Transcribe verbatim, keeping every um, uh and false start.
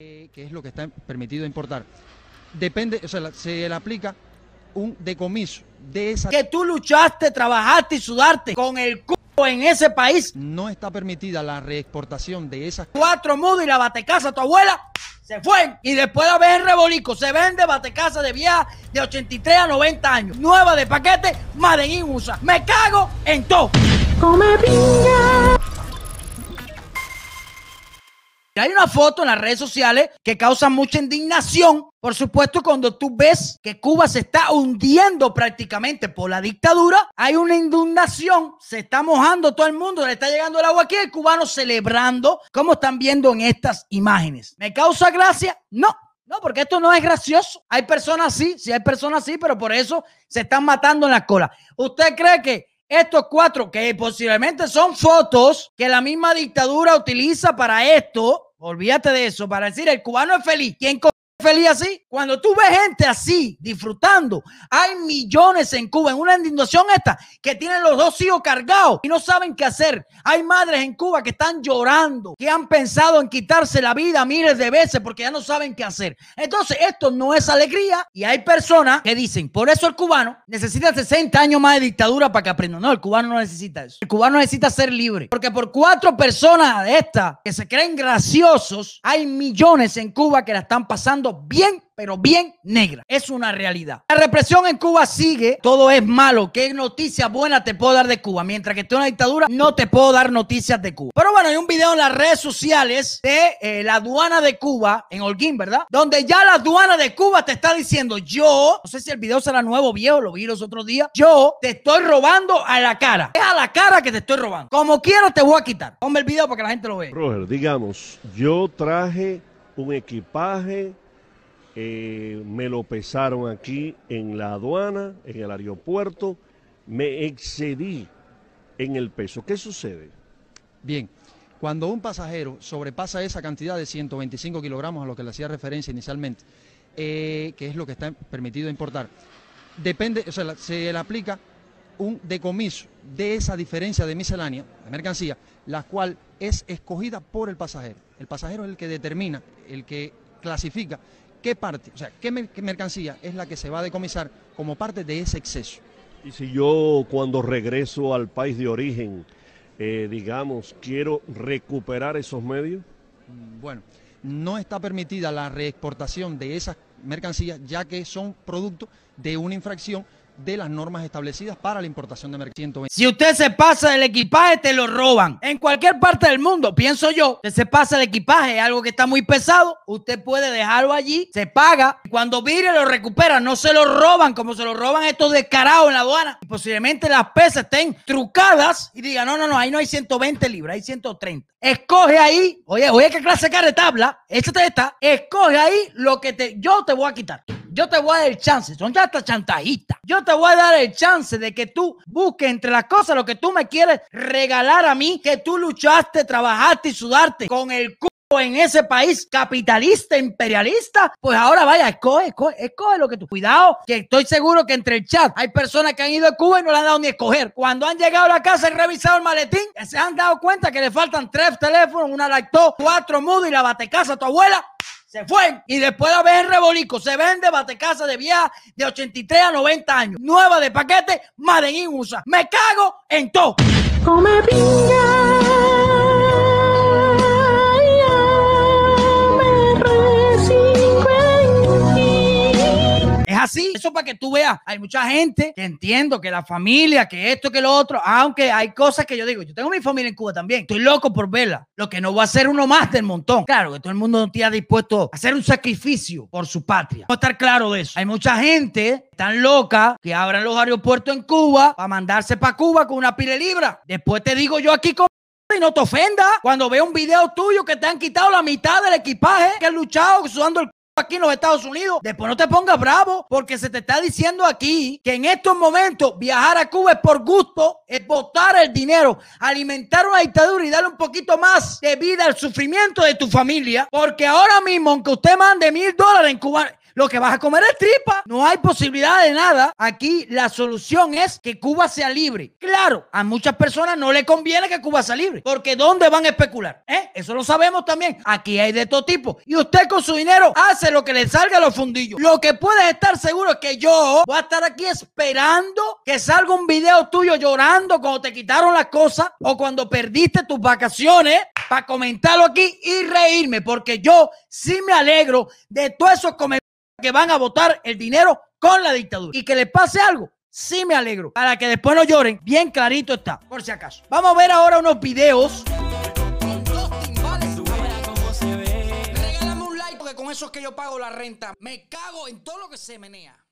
Que es lo que está permitido importar. Depende, o sea, se le aplica un decomiso de esa... Que tú luchaste, trabajaste y sudaste con el culo en ese país. No está permitida la reexportación de esas... Cuatro mudos y la batecasa, tu abuela, se fue. Y después la ves en rebolico. Se vende batecasa de vieja de ochenta y tres a noventa años. Nueva de paquete, Made in U S A. Me cago en todo. Come piña. Hay una foto en las redes sociales que causa mucha indignación, por supuesto, cuando tú ves que Cuba se está hundiendo prácticamente por la dictadura. Hay una inundación, se está mojando todo el mundo, le está llegando el agua aquí, el cubano celebrando, como están viendo en estas imágenes. ¿Me causa gracia? No, no, porque esto no es gracioso. Hay personas así, sí hay personas así, pero por eso se están matando en la cola. ¿Usted cree que estos cuatro, que posiblemente son fotos que la misma dictadura utiliza para esto? Olvídate de eso, para decir el cubano es feliz. ¿Quién co es feliz así? Cuando tú ves gente así disfrutando, hay millones en Cuba, en una inundación esta, que tienen los dos hijos cargados y no saben qué hacer. Hay madres en Cuba que están llorando, que han pensado en quitarse la vida miles de veces porque ya no saben qué hacer. Entonces, esto no es alegría y hay personas que dicen, por eso el cubano necesita sesenta años más de dictadura para que aprenda. No, el cubano no necesita eso. El cubano necesita ser libre. Porque por cuatro personas de estas que se creen graciosos, hay millones en Cuba que la están pasando bien, pero bien negra. Es una realidad. La represión en Cuba sigue. Todo es malo. ¿Qué noticias buenas te puedo dar de Cuba? Mientras que estoy en una dictadura, no te puedo dar noticias de Cuba. Pero bueno, hay un video en las redes sociales de eh, la aduana de Cuba, en Holguín, ¿verdad? Donde ya la aduana de Cuba te está diciendo, yo, no sé si el video será nuevo o viejo, lo vi los otros días, yo te estoy robando a la cara. Es a la cara que te estoy robando. Como quiera te voy a quitar. Ponme el video para que la gente lo vea. Roger, digamos, yo traje un equipaje. Eh, me lo pesaron aquí en la aduana, en el aeropuerto, me excedí en el peso. ¿Qué sucede? Bien, cuando un pasajero sobrepasa esa cantidad de ciento veinticinco kilogramos a lo que le hacía referencia inicialmente, eh, que es lo que está permitido importar, depende, o sea, se le aplica un decomiso de esa diferencia de miscelánea, de mercancía, la cual es escogida por el pasajero. El pasajero es el que determina, el que clasifica qué parte, o sea, qué mercancía es la que se va a decomisar como parte de ese exceso. Y si yo cuando regreso al país de origen, eh, digamos, quiero recuperar esos medios. Bueno, no está permitida la reexportación de esas mercancías, ya que son producto de una infracción de las normas establecidas para la importación de mercancías. Si usted se pasa del equipaje, te lo roban. En cualquier parte del mundo, pienso yo, que se pasa el equipaje, algo que está muy pesado, usted puede dejarlo allí, se paga, cuando vire lo recupera, no se lo roban como se lo roban estos descarados en la aduana. Y posiblemente las pesas estén trucadas y digan, no, no, no, ahí no hay ciento veinte libras, hay ciento treinta. Escoge ahí, oye, oye, qué clase de cara de tabla, échate esta, escoge ahí lo que te, yo te voy a quitar. Yo te voy a dar el chance, son ya hasta chantajistas. Yo te voy a dar el chance de que tú busques entre las cosas lo que tú me quieres regalar a mí, que tú luchaste, trabajaste y sudaste con el culo en ese país capitalista, imperialista. Pues ahora vaya, escoge, escoge, escoge lo que tú. Cuidado, que estoy seguro que entre el chat hay personas que han ido a Cuba y no le han dado ni a escoger. Cuando han llegado a la casa y revisado el maletín, se han dado cuenta que le faltan tres teléfonos, una lactó, cuatro mudos y la batecasa a tu abuela. Se fue y después la ves en rebolico. Se vende batecasa de vieja de ochenta y tres a noventa años. Nueva de paquete, Made in U S A. Me cago en todo. Come piña. Es así. Eso para que tú veas. Hay mucha gente que entiendo que la familia, que esto, que lo otro. Aunque hay cosas que yo digo, yo tengo mi familia en Cuba también. Estoy loco por verla. Lo que no va a ser uno más del montón. Claro que todo el mundo no está dispuesto a hacer un sacrificio por su patria. Vamos a estar claro de eso. Hay mucha gente tan loca que abran los aeropuertos en Cuba para mandarse para Cuba con una pila de libra. Después te digo yo aquí con... y no te ofenda cuando veo un video tuyo que te han quitado la mitad del equipaje que has luchado sudando el c... aquí en los Estados Unidos. Después no te pongas bravo porque se te está diciendo aquí que en estos momentos viajar a Cuba es por gusto, es botar el dinero, alimentar una dictadura y darle un poquito más de vida al sufrimiento de tu familia, porque ahora mismo aunque usted mande mil dólares en Cuba, lo que vas a comer es tripa. No hay posibilidad de nada. Aquí la solución es que Cuba sea libre. Claro, a muchas personas no le conviene que Cuba sea libre, porque ¿dónde van a especular? ¿Eh? Eso lo sabemos también. Aquí hay de todo tipo. Y usted con su dinero hace lo que le salga a los fundillos. Lo que puedes estar seguro es que yo voy a estar aquí esperando que salga un video tuyo llorando cuando te quitaron las cosas o cuando perdiste tus vacaciones, para comentarlo aquí y reírme, porque yo sí me alegro de todos esos comentarios que van a votar el dinero con la dictadura. Y que les pase algo, sí me alegro, para que después no lloren. Bien clarito está, por si acaso. Vamos a ver ahora unos videos. Regálame un like, porque con eso es que yo pago la renta. Me cago en todo lo que se menea.